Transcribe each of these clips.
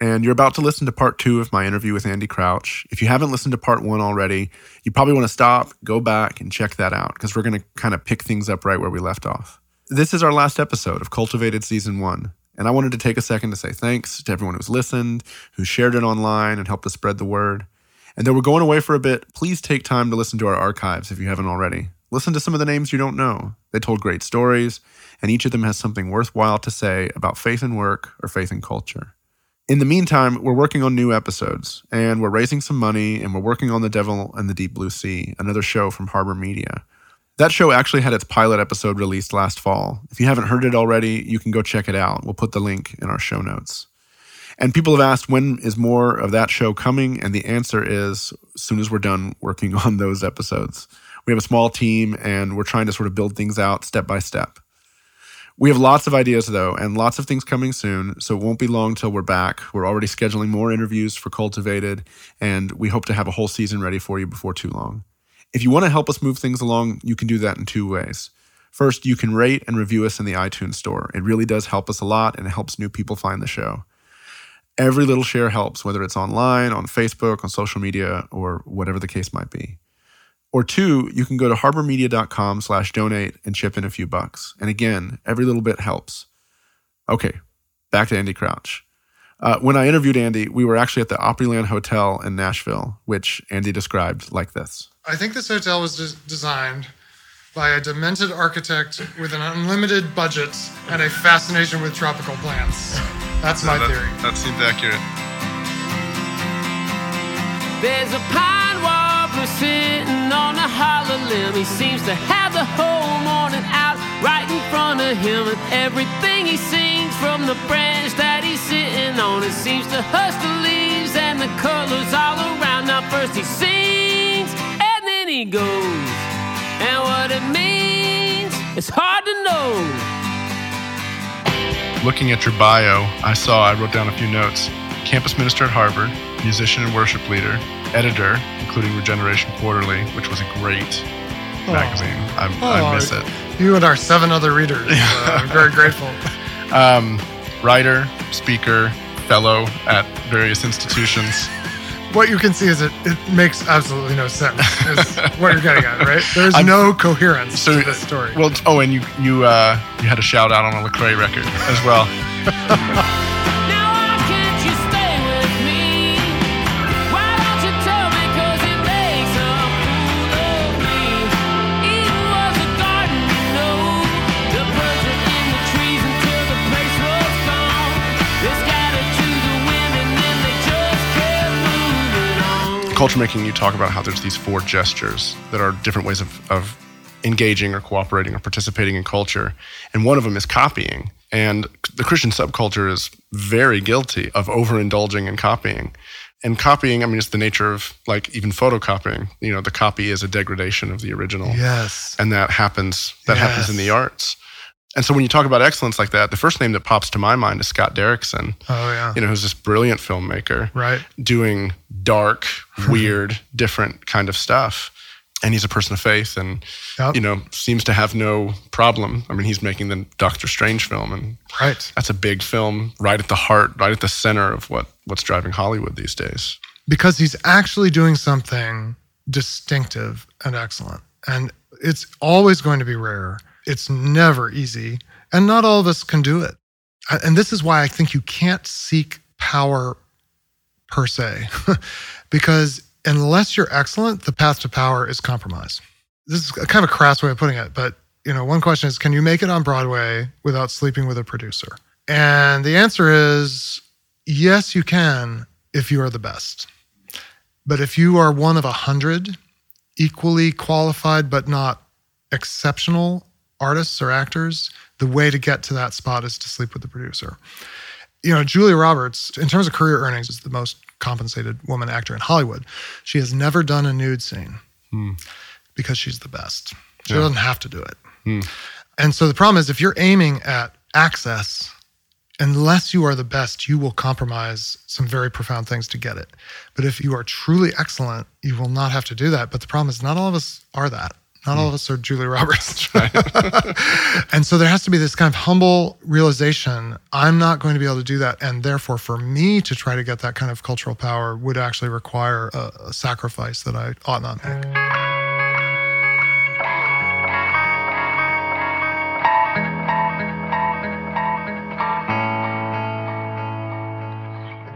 And you're about to listen to part 2 of my interview with Andy Crouch. If you haven't listened to part 1 already, you probably want to stop, go back, and check that out, because we're going to kind of pick things up right where we left off. This is our last episode of Cultivated Season 1, and I wanted to take a second to say thanks to everyone who's listened, who shared it online, and helped us spread the word. And though we're going away for a bit, please take time to listen to our archives if you haven't already. Listen to some of the names you don't know. They told great stories, and each of them has something worthwhile to say about faith and work or faith and culture. In the meantime, we're working on new episodes, and we're raising some money, and we're working on The Devil and the Deep Blue Sea, another show from Harbor Media. That show actually had its pilot episode released last fall. If you haven't heard it already, you can go check it out. We'll put the link in our show notes. And people have asked, when is more of that show coming? And the answer is, as soon as we're done working on those episodes. We have a small team, and we're trying to sort of build things out step by step. We have lots of ideas, though, and lots of things coming soon, so it won't be long till we're back. We're already scheduling more interviews for Cultivated, and we hope to have a whole season ready for you before too long. If you want to help us move things along, you can do that in two ways. First, you can rate and review us in the iTunes store. It really does help us a lot, and it helps new people find the show. Every little share helps, whether it's online, on Facebook, on social media, or whatever the case might be. Or two, you can go to harbormedia.com/donate and chip in a few bucks. And again, every little bit helps. Okay, back to Andy Crouch. When I interviewed Andy, we were actually at the Opryland Hotel in Nashville, which Andy described like this. I think this hotel was designed by a demented architect with an unlimited budget and a fascination with tropical plants. That's my theory. That seems accurate. There's a pine warbler sitting on a hollow limb. He seems to have the whole morning out right in front of him. And everything he sings from the branch that he's sitting on, it seems to hush the leaves and the colors all around. Now first he sings and then he goes, and what it means it's hard to know. Looking at your bio, I wrote down a few notes. Campus minister at Harvard, musician and worship leader, editor, including Regeneration Quarterly, which was a great magazine. I miss it. You and our 7 other readers. I'm very grateful. Writer, speaker, fellow at various institutions. What you can see is it makes absolutely no sense, is what you're getting at, right? There's no coherence to this story. Well, and you had a shout out on a Lecrae record as well. Culture Making, you talk about how there's these 4 gestures that are different ways of engaging or cooperating or participating in culture. And one of them is copying. And the Christian subculture is very guilty of overindulging in copying. And copying, I mean, it's the nature of like even photocopying. You know, the copy is a degradation of the original. Yes. And that happens in the arts. And so when you talk about excellence like that, the first name that pops to my mind is Scott Derrickson. Oh, yeah. You know, who's this brilliant filmmaker. Right. Doing dark, weird, different kind of stuff. And he's a person of faith and, you know, seems to have no problem. I mean, he's making the Doctor Strange film. And right. That's a big film right at the heart, right at the center of what's driving Hollywood these days. Because he's actually doing something distinctive and excellent. And it's always going to be rare. It's never easy, and not all of us can do it. And this is why I think you can't seek power per se, because unless you're excellent, the path to power is compromise. This is kind of a crass way of putting it, but you know, one question is, can you make it on Broadway without sleeping with a producer? And the answer is, yes, you can if you are the best. But if you are one of 100 equally qualified but not exceptional artists or actors, the way to get to that spot is to sleep with the producer. You know, Julia Roberts, in terms of career earnings, is the most compensated woman actor in Hollywood. She has never done a nude scene because she's the best. She doesn't have to do it. And so the problem is, if you're aiming at access, unless you are the best, you will compromise some very profound things to get it. But if you are truly excellent, you will not have to do that. But the problem is, not all of us are that. Not all of us are Julia Roberts. And so there has to be this kind of humble realization, I'm not going to be able to do that. And therefore, for me to try to get that kind of cultural power would actually require a sacrifice that I ought not make.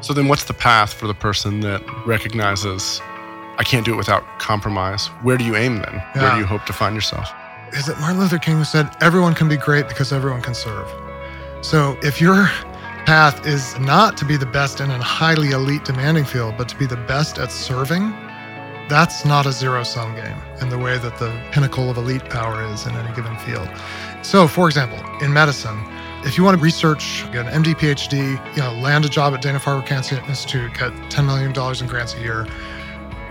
So then what's the path for the person that recognizes, I can't do it without compromise? Where do you aim then? Yeah. Where do you hope to find yourself? Is it Martin Luther King who said, everyone can be great because everyone can serve? So if your path is not to be the best in a highly elite demanding field, but to be the best at serving, that's not a zero-sum game in the way that the pinnacle of elite power is in any given field. So for example, in medicine, if you want to research, get an MD, PhD, you know, land a job at Dana-Farber Cancer Institute, get $10 million in grants a year,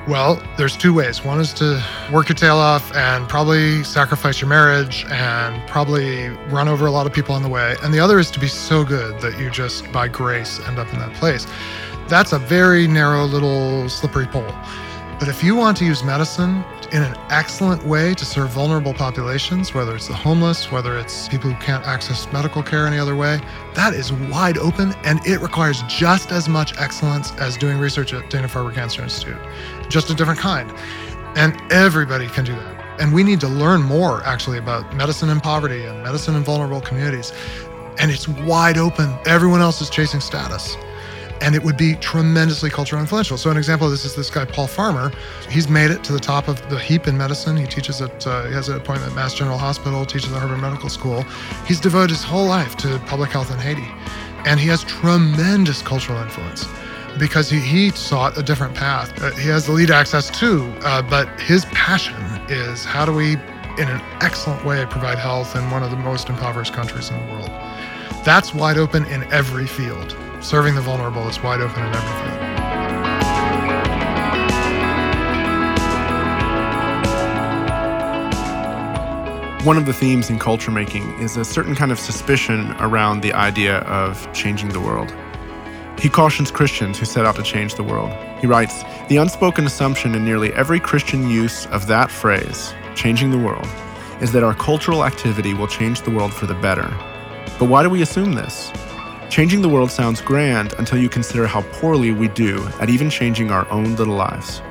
well, there's two ways. One is to work your tail off and probably sacrifice your marriage and probably run over a lot of people on the way. And the other is to be so good that you just, by grace, end up in that place. That's a very narrow little slippery pole. But if you want to use medicine in an excellent way to serve vulnerable populations, whether it's the homeless, whether it's people who can't access medical care any other way, that is wide open, and it requires just as much excellence as doing research at Dana-Farber Cancer Institute, just a different kind. And everybody can do that. And we need to learn more, actually, about medicine in poverty and medicine in vulnerable communities. And it's wide open. Everyone else is chasing status. And it would be tremendously culturally influential. So an example of this is this guy, Paul Farmer. He's made it to the top of the heap in medicine. He teaches at, he has an appointment at Mass General Hospital, teaches at Harvard Medical School. He's devoted his whole life to public health in Haiti. And he has tremendous cultural influence because he sought a different path. He has the lead access too, but his passion is, how do we, in an excellent way, provide health in one of the most impoverished countries in the world? That's wide open in every field. Serving the vulnerable is wide open in everything. One of the themes in culture making is a certain kind of suspicion around the idea of changing the world. He cautions Christians who set out to change the world. He writes, "The unspoken assumption in nearly every Christian use of that phrase, changing the world, is that our cultural activity will change the world for the better. But why do we assume this? Changing the world sounds grand until you consider how poorly we do at even changing our own little lives.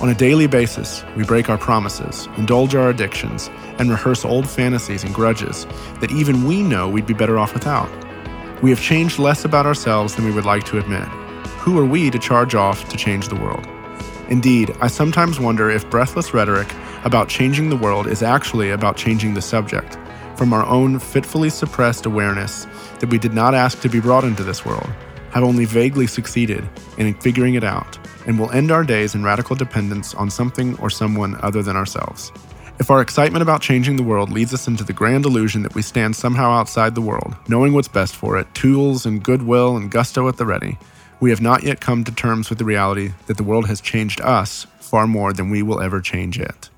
On a daily basis, we break our promises, indulge our addictions, and rehearse old fantasies and grudges that even we know we'd be better off without. We have changed less about ourselves than we would like to admit. Who are we to charge off to change the world? Indeed, I sometimes wonder if breathless rhetoric about changing the world is actually about changing the subject, from our own fitfully suppressed awareness that we did not ask to be brought into this world, have only vaguely succeeded in figuring it out, and will end our days in radical dependence on something or someone other than ourselves. If our excitement about changing the world leads us into the grand illusion that we stand somehow outside the world, knowing what's best for it, tools and goodwill and gusto at the ready, we have not yet come to terms with the reality that the world has changed us far more than we will ever change it.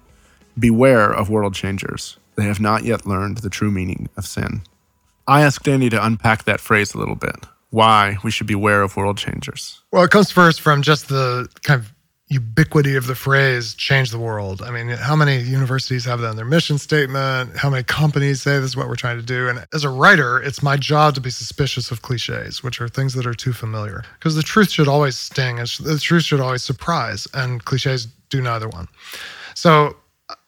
Beware of world changers. They have not yet learned the true meaning of sin." I asked Andy to unpack that phrase a little bit, why we should beware of world changers. Well, it comes first from just the kind of ubiquity of the phrase, change the world. I mean, how many universities have that in their mission statement? How many companies say this is what we're trying to do? And as a writer, it's my job to be suspicious of cliches, which are things that are too familiar. Because the truth should always sting, and the truth should always surprise, and cliches do neither one. So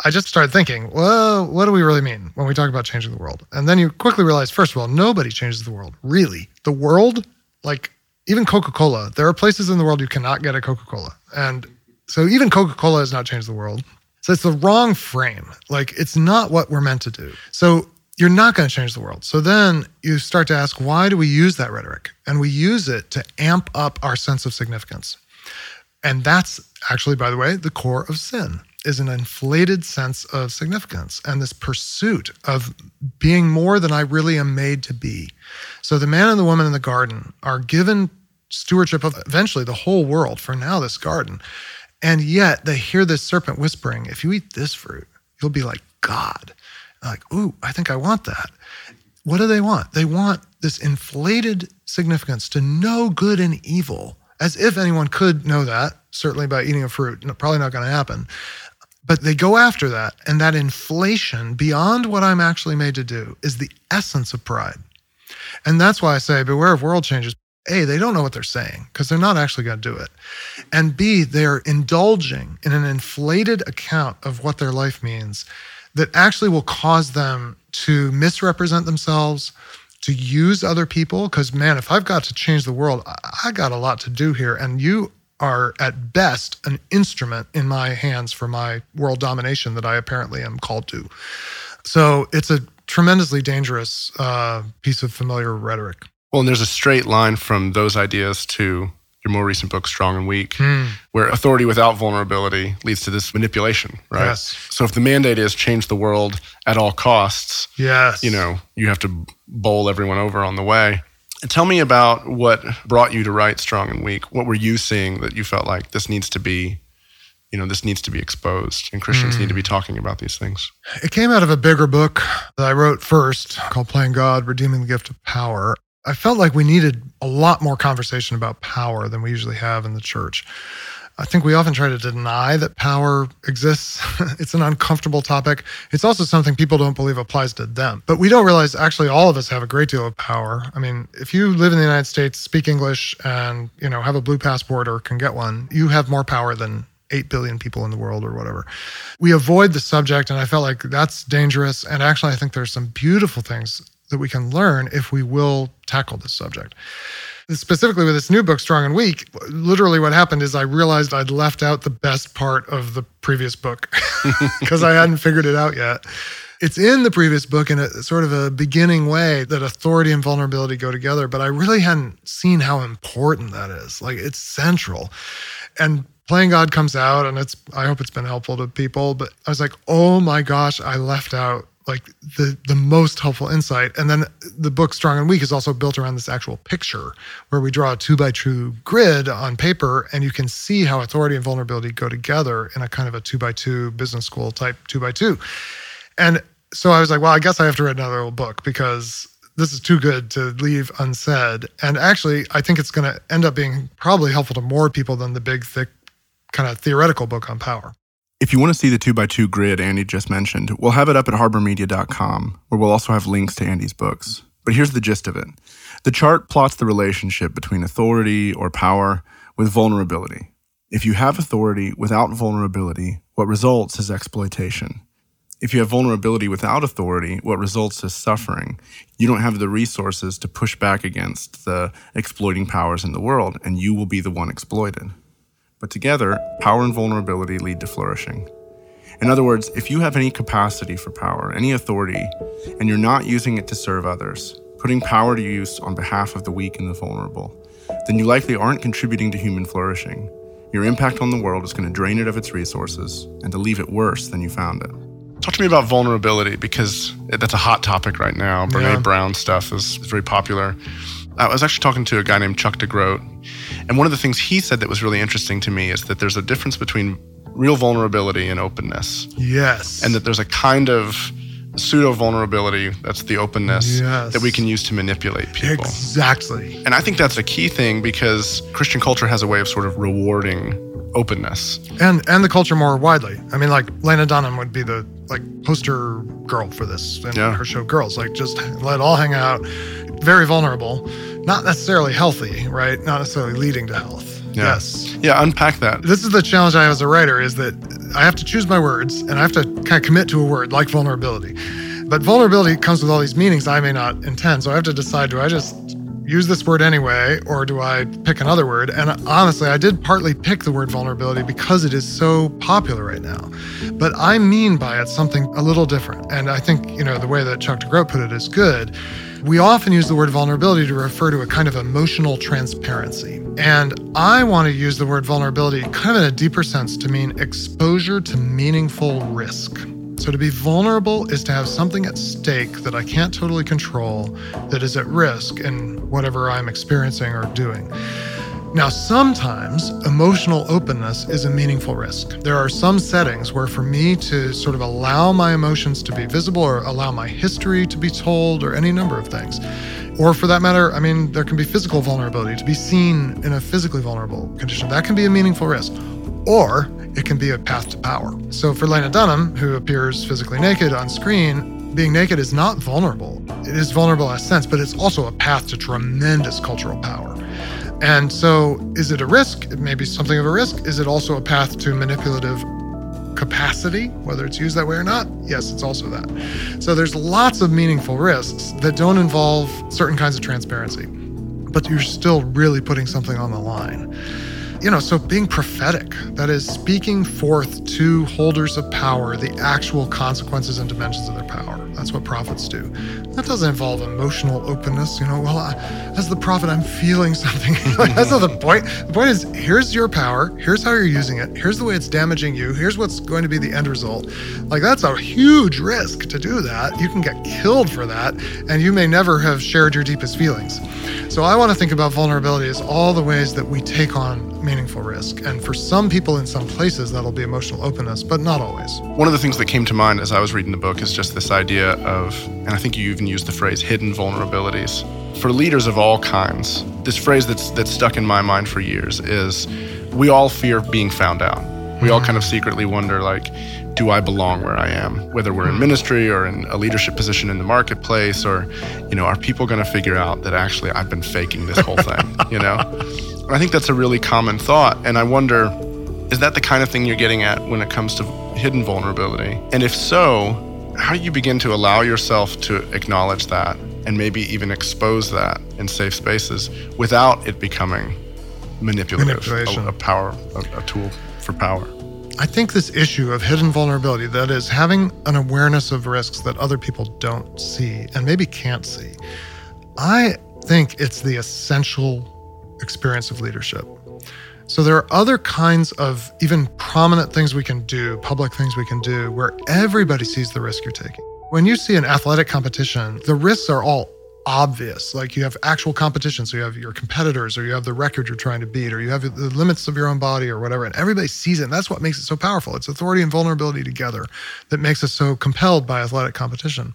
I just started thinking, well, what do we really mean when we talk about changing the world? And then you quickly realize, first of all, nobody changes the world, really. The world, like even Coca-Cola, there are places in the world you cannot get a Coca-Cola. And so even Coca-Cola has not changed the world. So it's the wrong frame. Like, it's not what we're meant to do. So you're not going to change the world. So then you start to ask, why do we use that rhetoric? And we use it to amp up our sense of significance. And that's actually, by the way, the core of sin. Is an inflated sense of significance and this pursuit of being more than I really am made to be. So the man and the woman in the garden are given stewardship of eventually the whole world, for now this garden. And yet they hear this serpent whispering, if you eat this fruit, you'll be like God. Like, ooh, I think I want that. What do they want? They want this inflated significance to know good and evil, as if anyone could know that, certainly by eating a fruit, probably not going to happen. But they go after that, and that inflation beyond what I'm actually made to do is the essence of pride. And that's why I say, beware of world changers. A, they don't know what they're saying because they're not actually going to do it. And B, they're indulging in an inflated account of what their life means that actually will cause them to misrepresent themselves, to use other people. Because, man, if I've got to change the world, I got a lot to do here. And you are at best an instrument in my hands for my world domination that I apparently am called to. So it's a tremendously dangerous piece of familiar rhetoric. Well, and there's a straight line from those ideas to your more recent book, Strong and Weak, where authority without vulnerability leads to this manipulation, right? Yes. So if the mandate is change the world at all costs, yes, you know, you have to bowl everyone over on the way. And tell me about what brought you to write Strong and Weak. What were you seeing that you felt like this needs to be, you know, this needs to be exposed and Christians need to be talking about these things? It came out of a bigger book that I wrote first called Playing God, Redeeming the Gift of Power. I felt like we needed a lot more conversation about power than we usually have in the church. I think we often try to deny that power exists. It's an uncomfortable topic. It's also something people don't believe applies to them. But we don't realize actually all of us have a great deal of power. I mean, if you live in the United States, speak English, and you know have a blue passport or can get one, you have more power than 8 billion people in the world or whatever. We avoid the subject, and I felt like that's dangerous. And actually, I think there's some beautiful things that we can learn if we will tackle this subject. Specifically with this new book, Strong and Weak, literally what happened is I realized I'd left out the best part of the previous book because I hadn't figured it out yet. It's in the previous book in a sort of a beginning way that authority and vulnerability go together, but I really hadn't seen how important that is. Like, it's central. And Playing God comes out, and it's, I hope it's been helpful to people, but I was like, oh my gosh, I left out like the most helpful insight. And then the book Strong and Weak is also built around this actual picture where we draw a 2x2 grid on paper, and you can see how authority and vulnerability go together in a kind of a 2x2 business school type 2x2. And so I was like, well, I guess I have to write another little book because this is too good to leave unsaid. And actually, I think it's going to end up being probably helpful to more people than the big, thick, kind of theoretical book on power. If you want to see the 2x2 grid Andy just mentioned, we'll have it up at harbormedia.com, where we'll also have links to Andy's books. But here's the gist of it. The chart plots the relationship between authority or power with vulnerability. If you have authority without vulnerability, what results is exploitation. If you have vulnerability without authority, what results is suffering. You don't have the resources to push back against the exploiting powers in the world, and you will be the one exploited. But together, power and vulnerability lead to flourishing. In other words, if you have any capacity for power, any authority, and you're not using it to serve others, putting power to use on behalf of the weak and the vulnerable, then you likely aren't contributing to human flourishing. Your impact on the world is going to drain it of its resources and to leave it worse than you found it. Talk to me about vulnerability, because that's a hot topic right now. Brene Brown stuff is very popular. I was actually talking to a guy named Chuck DeGroat, and one of the things he said that was really interesting to me is that there's a difference between real vulnerability and openness. Yes. And that there's a kind of pseudo-vulnerability, that's the openness, yes, that we can use to manipulate people. Exactly. And I think that's a key thing, because Christian culture has a way of sort of rewarding openness. And the culture more widely. I mean, like, Lena Dunham would be the poster girl for this in her show Girls. Like, just let it all hang out. Very vulnerable. Not necessarily healthy, right? Not necessarily leading to health. Yeah. Yes. Yeah, unpack that. This is the challenge I have as a writer, is that I have to choose my words, and I have to kind of commit to a word like vulnerability. But vulnerability comes with all these meanings I may not intend, so I have to decide, do I just use this word anyway, or do I pick another word? And honestly, I did partly pick the word vulnerability because it is so popular right now. But I mean by it something a little different. And I think, you know, the way that Chuck DeGroat put it is good. We often use the word vulnerability to refer to a kind of emotional transparency. And I want to use the word vulnerability kind of in a deeper sense to mean exposure to meaningful risk. So to be vulnerable is to have something at stake that I can't totally control that is at risk in whatever I'm experiencing or doing. Now, sometimes emotional openness is a meaningful risk. There are some settings where for me to sort of allow my emotions to be visible or allow my history to be told or any number of things. Or for that matter, I mean, there can be physical vulnerability, to be seen in a physically vulnerable condition. That can be a meaningful risk. Or it can be a path to power. So for Lena Dunham, who appears physically naked on screen, being naked is not vulnerable. It is vulnerable in a sense, but it's also a path to tremendous cultural power. And so is it a risk? It may be something of a risk. Is it also a path to manipulative capacity, whether it's used that way or not? Yes, it's also that. So there's lots of meaningful risks that don't involve certain kinds of transparency, but you're still really putting something on the line. You know, so being prophetic, that is speaking forth to holders of power the actual consequences and dimensions of their power. That's what prophets do. That doesn't involve emotional openness. You know, well, as the prophet, I'm feeling something. That's not the point. The point is, here's your power. Here's how you're using it. Here's the way it's damaging you. Here's what's going to be the end result. Like, that's a huge risk to do that. You can get killed for that, and you may never have shared your deepest feelings. So I want to think about vulnerability as all the ways that we take on meaningful risk. And for some people in some places, that'll be emotional openness, but not always. One of the things that came to mind as I was reading the book is just this idea of, and I think you even used the phrase, hidden vulnerabilities. For leaders of all kinds, this phrase that's stuck in my mind for years is, we all fear being found out. We all kind of secretly wonder, like, do I belong where I am? Whether we're in ministry or in a leadership position in the marketplace, or, you know, are people going to figure out that actually I've been faking this whole thing, you know? And I think that's a really common thought. And I wonder, is that the kind of thing you're getting at when it comes to hidden vulnerability? And if so, how do you begin to allow yourself to acknowledge that and maybe even expose that in safe spaces without it becoming manipulative, a tool for power? I think this issue of hidden vulnerability, that is having an awareness of risks that other people don't see and maybe can't see, I think it's the essential experience of leadership. So there are other kinds of even prominent things we can do, public things we can do, where everybody sees the risk you're taking. When you see an athletic competition, the risks are all obvious. Like, you have actual competition, so you have your competitors, or you have the record you're trying to beat, or you have the limits of your own body or whatever, and everybody sees it, and that's what makes it so powerful. It's authority and vulnerability together that makes us so compelled by athletic competition.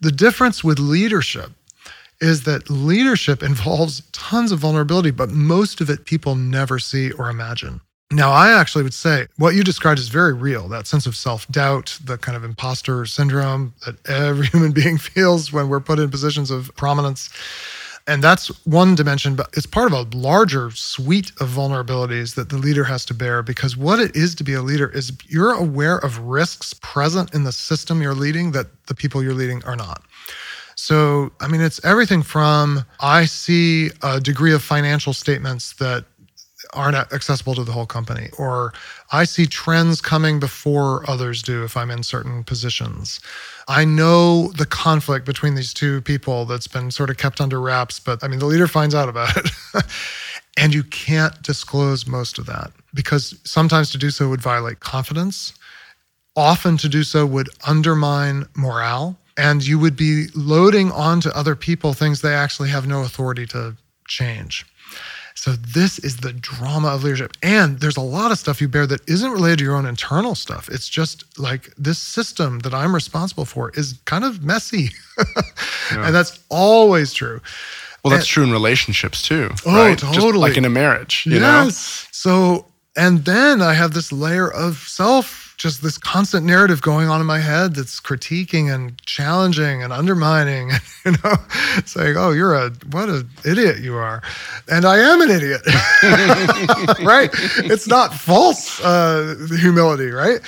The difference with leadership is that leadership involves tons of vulnerability, but most of it people never see or imagine. Now, I actually would say what you described is very real, that sense of self-doubt, the kind of imposter syndrome that every human being feels when we're put in positions of prominence. And that's one dimension, but it's part of a larger suite of vulnerabilities that the leader has to bear, because what it is to be a leader is you're aware of risks present in the system you're leading that the people you're leading are not. So, I mean, it's everything from, I see a degree of financial statements that aren't accessible to the whole company, or I see trends coming before others do if I'm in certain positions. I know the conflict between these two people that's been sort of kept under wraps, but I mean, the leader finds out about it. And you can't disclose most of that, because sometimes to do so would violate confidence. Often to do so would undermine morale. And you would be loading onto other people things they actually have no authority to change. So this is the drama of leadership. And there's a lot of stuff you bear that isn't related to your own internal stuff. It's just like, this system that I'm responsible for is kind of messy. Yeah. And that's always true. Well, that's true in relationships too, right? Oh, totally. Just like in a marriage, you know? So, and then I have this layer of self, just this constant narrative going on in my head that's critiquing and challenging and undermining, you know, saying, oh, you're what an idiot you are. And I am an idiot, right? It's not false humility, right?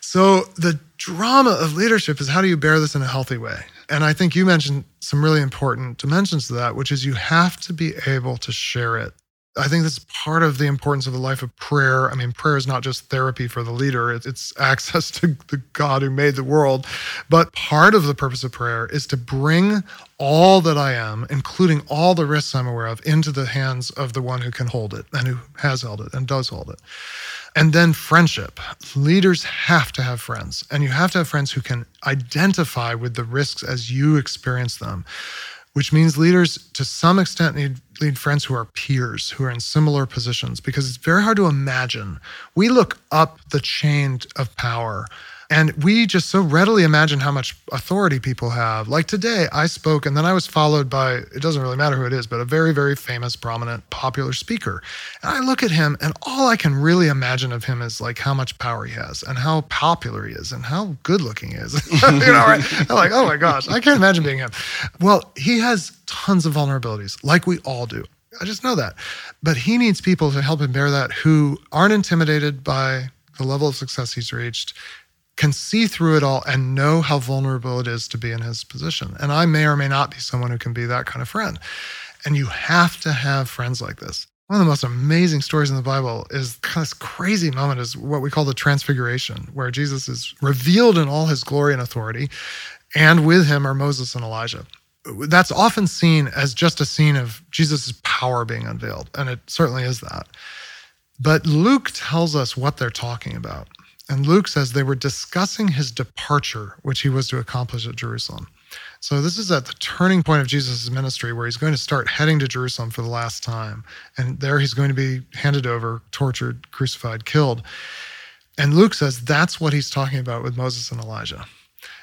So the drama of leadership is, how do you bear this in a healthy way? And I think you mentioned some really important dimensions to that, which is you have to be able to share it. I think that's part of the importance of a life of prayer. I mean, prayer is not just therapy for the leader. It's access to the God who made the world. But part of the purpose of prayer is to bring all that I am, including all the risks I'm aware of, into the hands of the one who can hold it and who has held it and does hold it. And then friendship. Leaders have to have friends. And you have to have friends who can identify with the risks as you experience them. which means leaders to some extent need friends who are peers, who are in similar positions, because it's very hard to imagine. We look up the chain of power, and we just so readily imagine how much authority people have. Like today, I spoke, and then I was followed by, it doesn't really matter who it is, but a very, very famous, prominent, popular speaker. And I look at him, and all I can really imagine of him is like how much power he has, and how popular he is, and how good-looking he is. Right? I'm like, oh my gosh, I can't imagine being him. Well, he has tons of vulnerabilities, like we all do. I just know that. But he needs people to help him bear that who aren't intimidated by the level of success he's reached, can see through it all and know how vulnerable it is to be in his position. And I may or may not be someone who can be that kind of friend. And you have to have friends like this. One of the most amazing stories in the Bible is kind of this crazy moment is what we call the Transfiguration, where Jesus is revealed in all his glory and authority, and with him are Moses and Elijah. That's often seen as just a scene of Jesus' power being unveiled, and it certainly is that. But Luke tells us what they're talking about. And Luke says they were discussing his departure, which he was to accomplish at Jerusalem. So this is at the turning point of Jesus' ministry where he's going to start heading to Jerusalem for the last time. And there he's going to be handed over, tortured, crucified, killed. And Luke says that's what he's talking about with Moses and Elijah,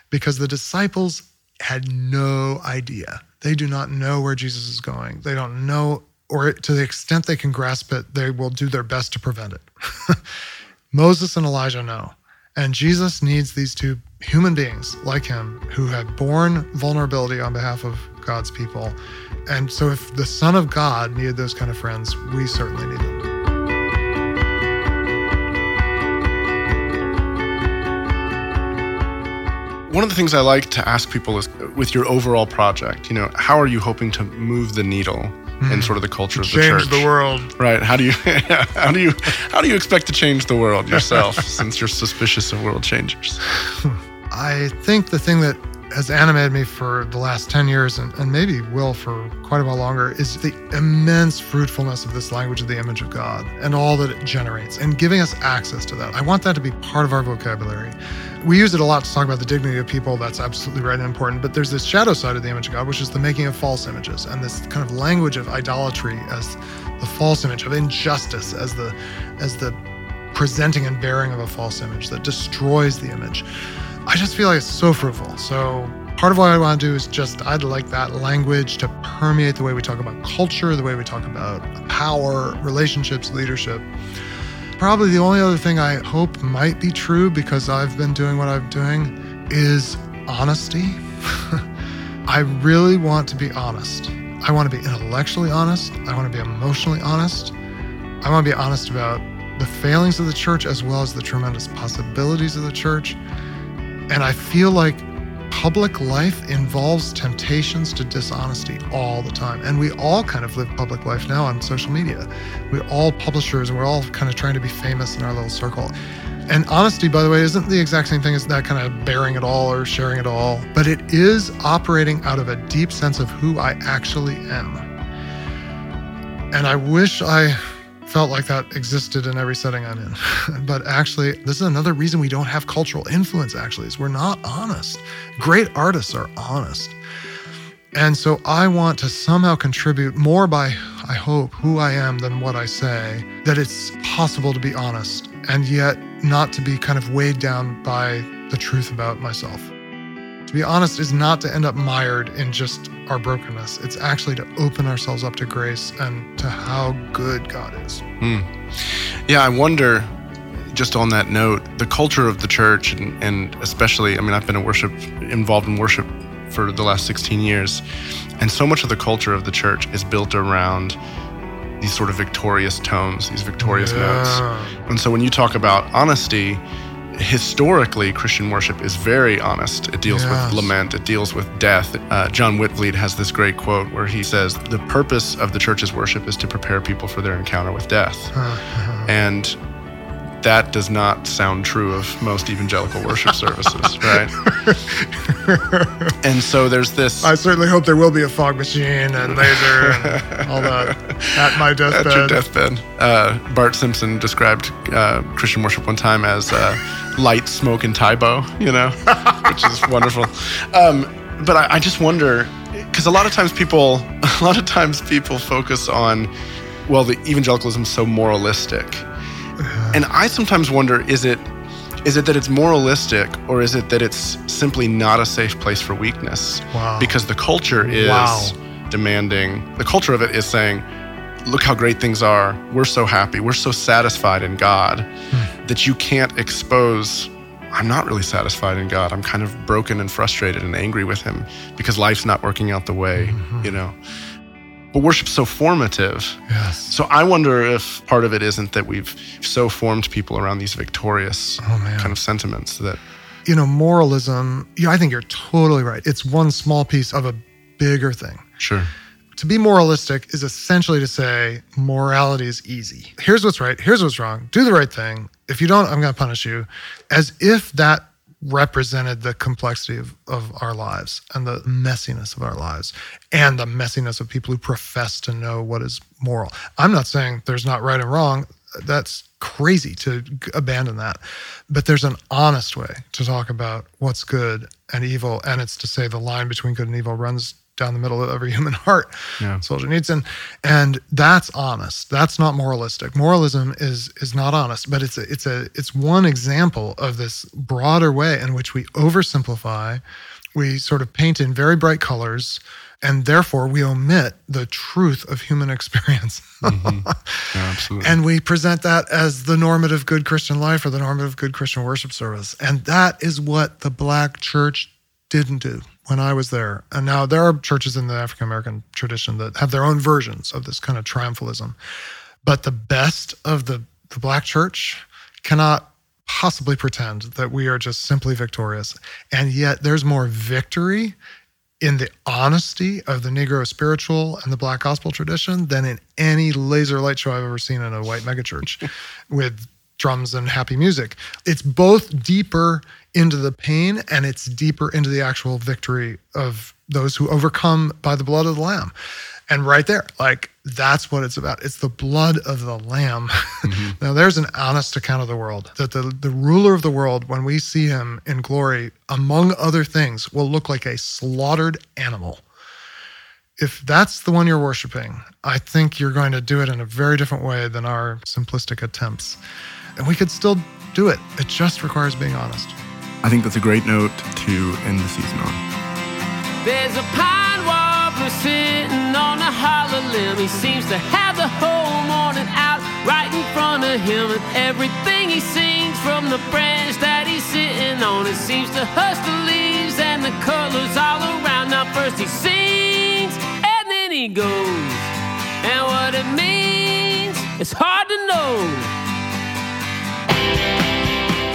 because the disciples had no idea. They do not know where Jesus is going. They don't know, or to the extent they can grasp it, they will do their best to prevent it. Moses and Elijah know, and Jesus needs these two human beings like him who have borne vulnerability on behalf of God's people. And so if the Son of God needed those kind of friends, we certainly need them. One of the things I like to ask people is, with your overall project, you know, how are you hoping to move the needle and sort of the culture of the church? Change the world. Right. How do you expect to change the world yourself, since you're suspicious of world changers? I think the thing that has animated me for the last 10 years, and maybe will for quite a while longer, is the immense fruitfulness of this language of the image of God and all that it generates, and giving us access to that. I want that to be part of our vocabulary. We use it a lot to talk about the dignity of people. That's absolutely right and important. But there's this shadow side of the image of God, which is the making of false images, and this kind of language of idolatry as the false image, of injustice as the presenting and bearing of a false image that destroys the image. I just feel like it's so fruitful. So part of what I want to do is I'd like that language to permeate the way we talk about culture, the way we talk about power, relationships, leadership. Probably the only other thing I hope might be true, because I've been doing what I'm doing, is honesty. I really want to be honest. I want to be intellectually honest. I want to be emotionally honest. I want to be honest about the failings of the church as well as the tremendous possibilities of the church. And I feel like public life involves temptations to dishonesty all the time. And we all kind of live public life now on social media. We're all publishers, and we're all kind of trying to be famous in our little circle. And honesty, by the way, isn't the exact same thing as that kind of bearing it all or sharing it all, but it is operating out of a deep sense of who I actually am. And I wish I felt like that existed in every setting I'm in. But actually, this is another reason we don't have cultural influence, actually, is we're not honest. Great artists are honest. And so I want to somehow contribute more by, I hope, who I am than what I say, that it's possible to be honest and yet not to be kind of weighed down by the truth about myself. To be honest is not to end up mired in just our brokenness. It's actually to open ourselves up to grace and to how good God is. Yeah, I wonder, just on that note, the culture of the church, and especially, I mean, I've been involved in worship for the last 16 years, and so much of the culture of the church is built around these sort of victorious tones, these victorious notes. And so when you talk about honesty, historically, Christian worship is very honest. It deals with lament. It deals with death. John Whitfield has this great quote where he says, the purpose of the church's worship is to prepare people for their encounter with death. And that does not sound true of most evangelical worship services, right? And so there's this... I certainly hope there will be a fog machine and laser and all that at my deathbed. At your deathbed. Bart Simpson described Christian worship one time as light, smoke, and Taibo, you know, which is wonderful. But I just wonder, Because a lot of times people focus on, well, the evangelicalism is so moralistic. And I sometimes wonder, is it that it's moralistic, or is it that it's simply not a safe place for weakness? Wow. Because the culture is demanding, the culture of it is saying, look how great things are. We're so happy. We're so satisfied in God that you can't expose, I'm not really satisfied in God. I'm kind of broken and frustrated and angry with him because life's not working out the way, you know. But worship's so formative. Yes. So I wonder if part of it isn't that we've so formed people around these victorious kind of sentiments that... You know, moralism, I think you're totally right. It's one small piece of a bigger thing. Sure. To be moralistic is essentially to say morality is easy. Here's what's right. Here's what's wrong. Do the right thing. If you don't, I'm going to punish you. As if that represented the complexity of our lives and the messiness of our lives and the messiness of people who profess to know what is moral. I'm not saying there's not right and wrong. That's crazy to abandon that. But there's an honest way to talk about what's good and evil, and it's to say the line between good and evil runs down the middle of every human heart, Solzhenitsyn. And that's honest. That's not moralistic. Moralism is not honest, but it's one example of this broader way in which we oversimplify, we sort of paint in very bright colors, and therefore we omit the truth of human experience. Yeah, absolutely. And we present that as the normative good Christian life or the normative good Christian worship service. And that is what the Black church didn't do when I was there. And now there are churches in the African American tradition that have their own versions of this kind of triumphalism. But the best of the Black church cannot possibly pretend that we are just simply victorious. And yet there's more victory in the honesty of the Negro spiritual and the Black gospel tradition than in any laser light show I've ever seen in a white megachurch with drums and happy music. It's both deeper into the pain and it's deeper into the actual victory of those who overcome by the blood of the Lamb. And right there, like, that's what it's about. It's the blood of the Lamb. Now there's an honest account of the world, that the ruler of the world, when we see him in glory, among other things, will look like a slaughtered animal. If that's the one you're worshiping, I think you're going to do it in a very different way than our simplistic attempts. And we could still do it. It just requires being honest. I think that's a great note to end the season on. There's a pine warbler sitting on a hollow limb. He seems to have the whole morning out right in front of him. And everything he sings from the branch that he's sitting on, it seems to hush the leaves and the colors all around. Now first he sings and then he goes. And what it means, it's hard to know.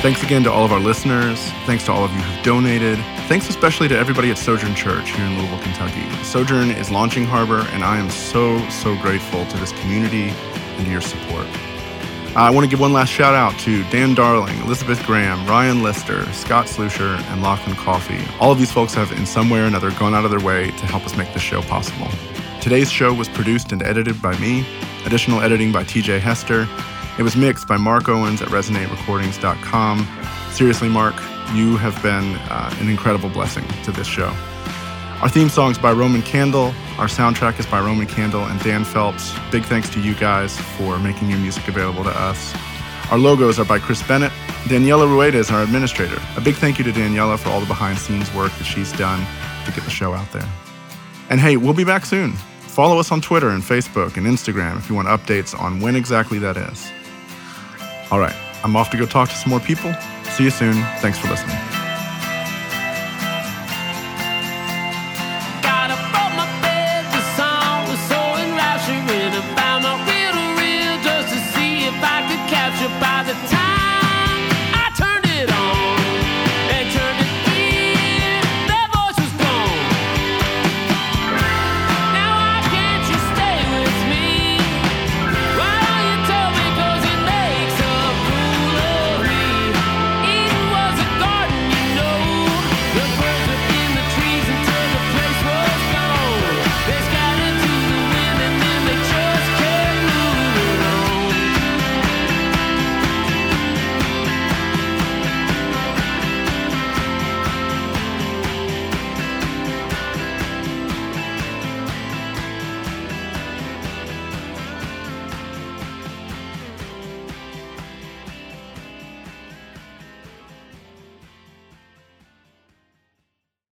Thanks again to all of our listeners. Thanks to all of you who've donated. Thanks especially to everybody at Sojourn Church here in Louisville, Kentucky. Sojourn is launching Harbor, and I am so grateful to this community and to your support. I want to give one last shout out to Dan Darling, Elizabeth Graham, Ryan Lister, Scott Slusher, and Lachlan Coffey. All of these folks have in some way or another gone out of their way to help us make this show possible. Today's show was produced and edited by me, additional editing by TJ Hester. It was mixed by Mark Owens at ResonateRecordings.com. Seriously, Mark, you have been an incredible blessing to this show. Our theme song is by Roman Candle. Our soundtrack is by Roman Candle and Dan Phelps. Big thanks to you guys for making your music available to us. Our logos are by Chris Bennett. Daniela Rueda is our administrator. A big thank you to Daniela for all the behind-the-scenes work that she's done to get the show out there. And hey, we'll be back soon. Follow us on Twitter and Facebook and Instagram if you want updates on when exactly that is. All right, I'm off to go talk to some more people. See you soon. Thanks for listening.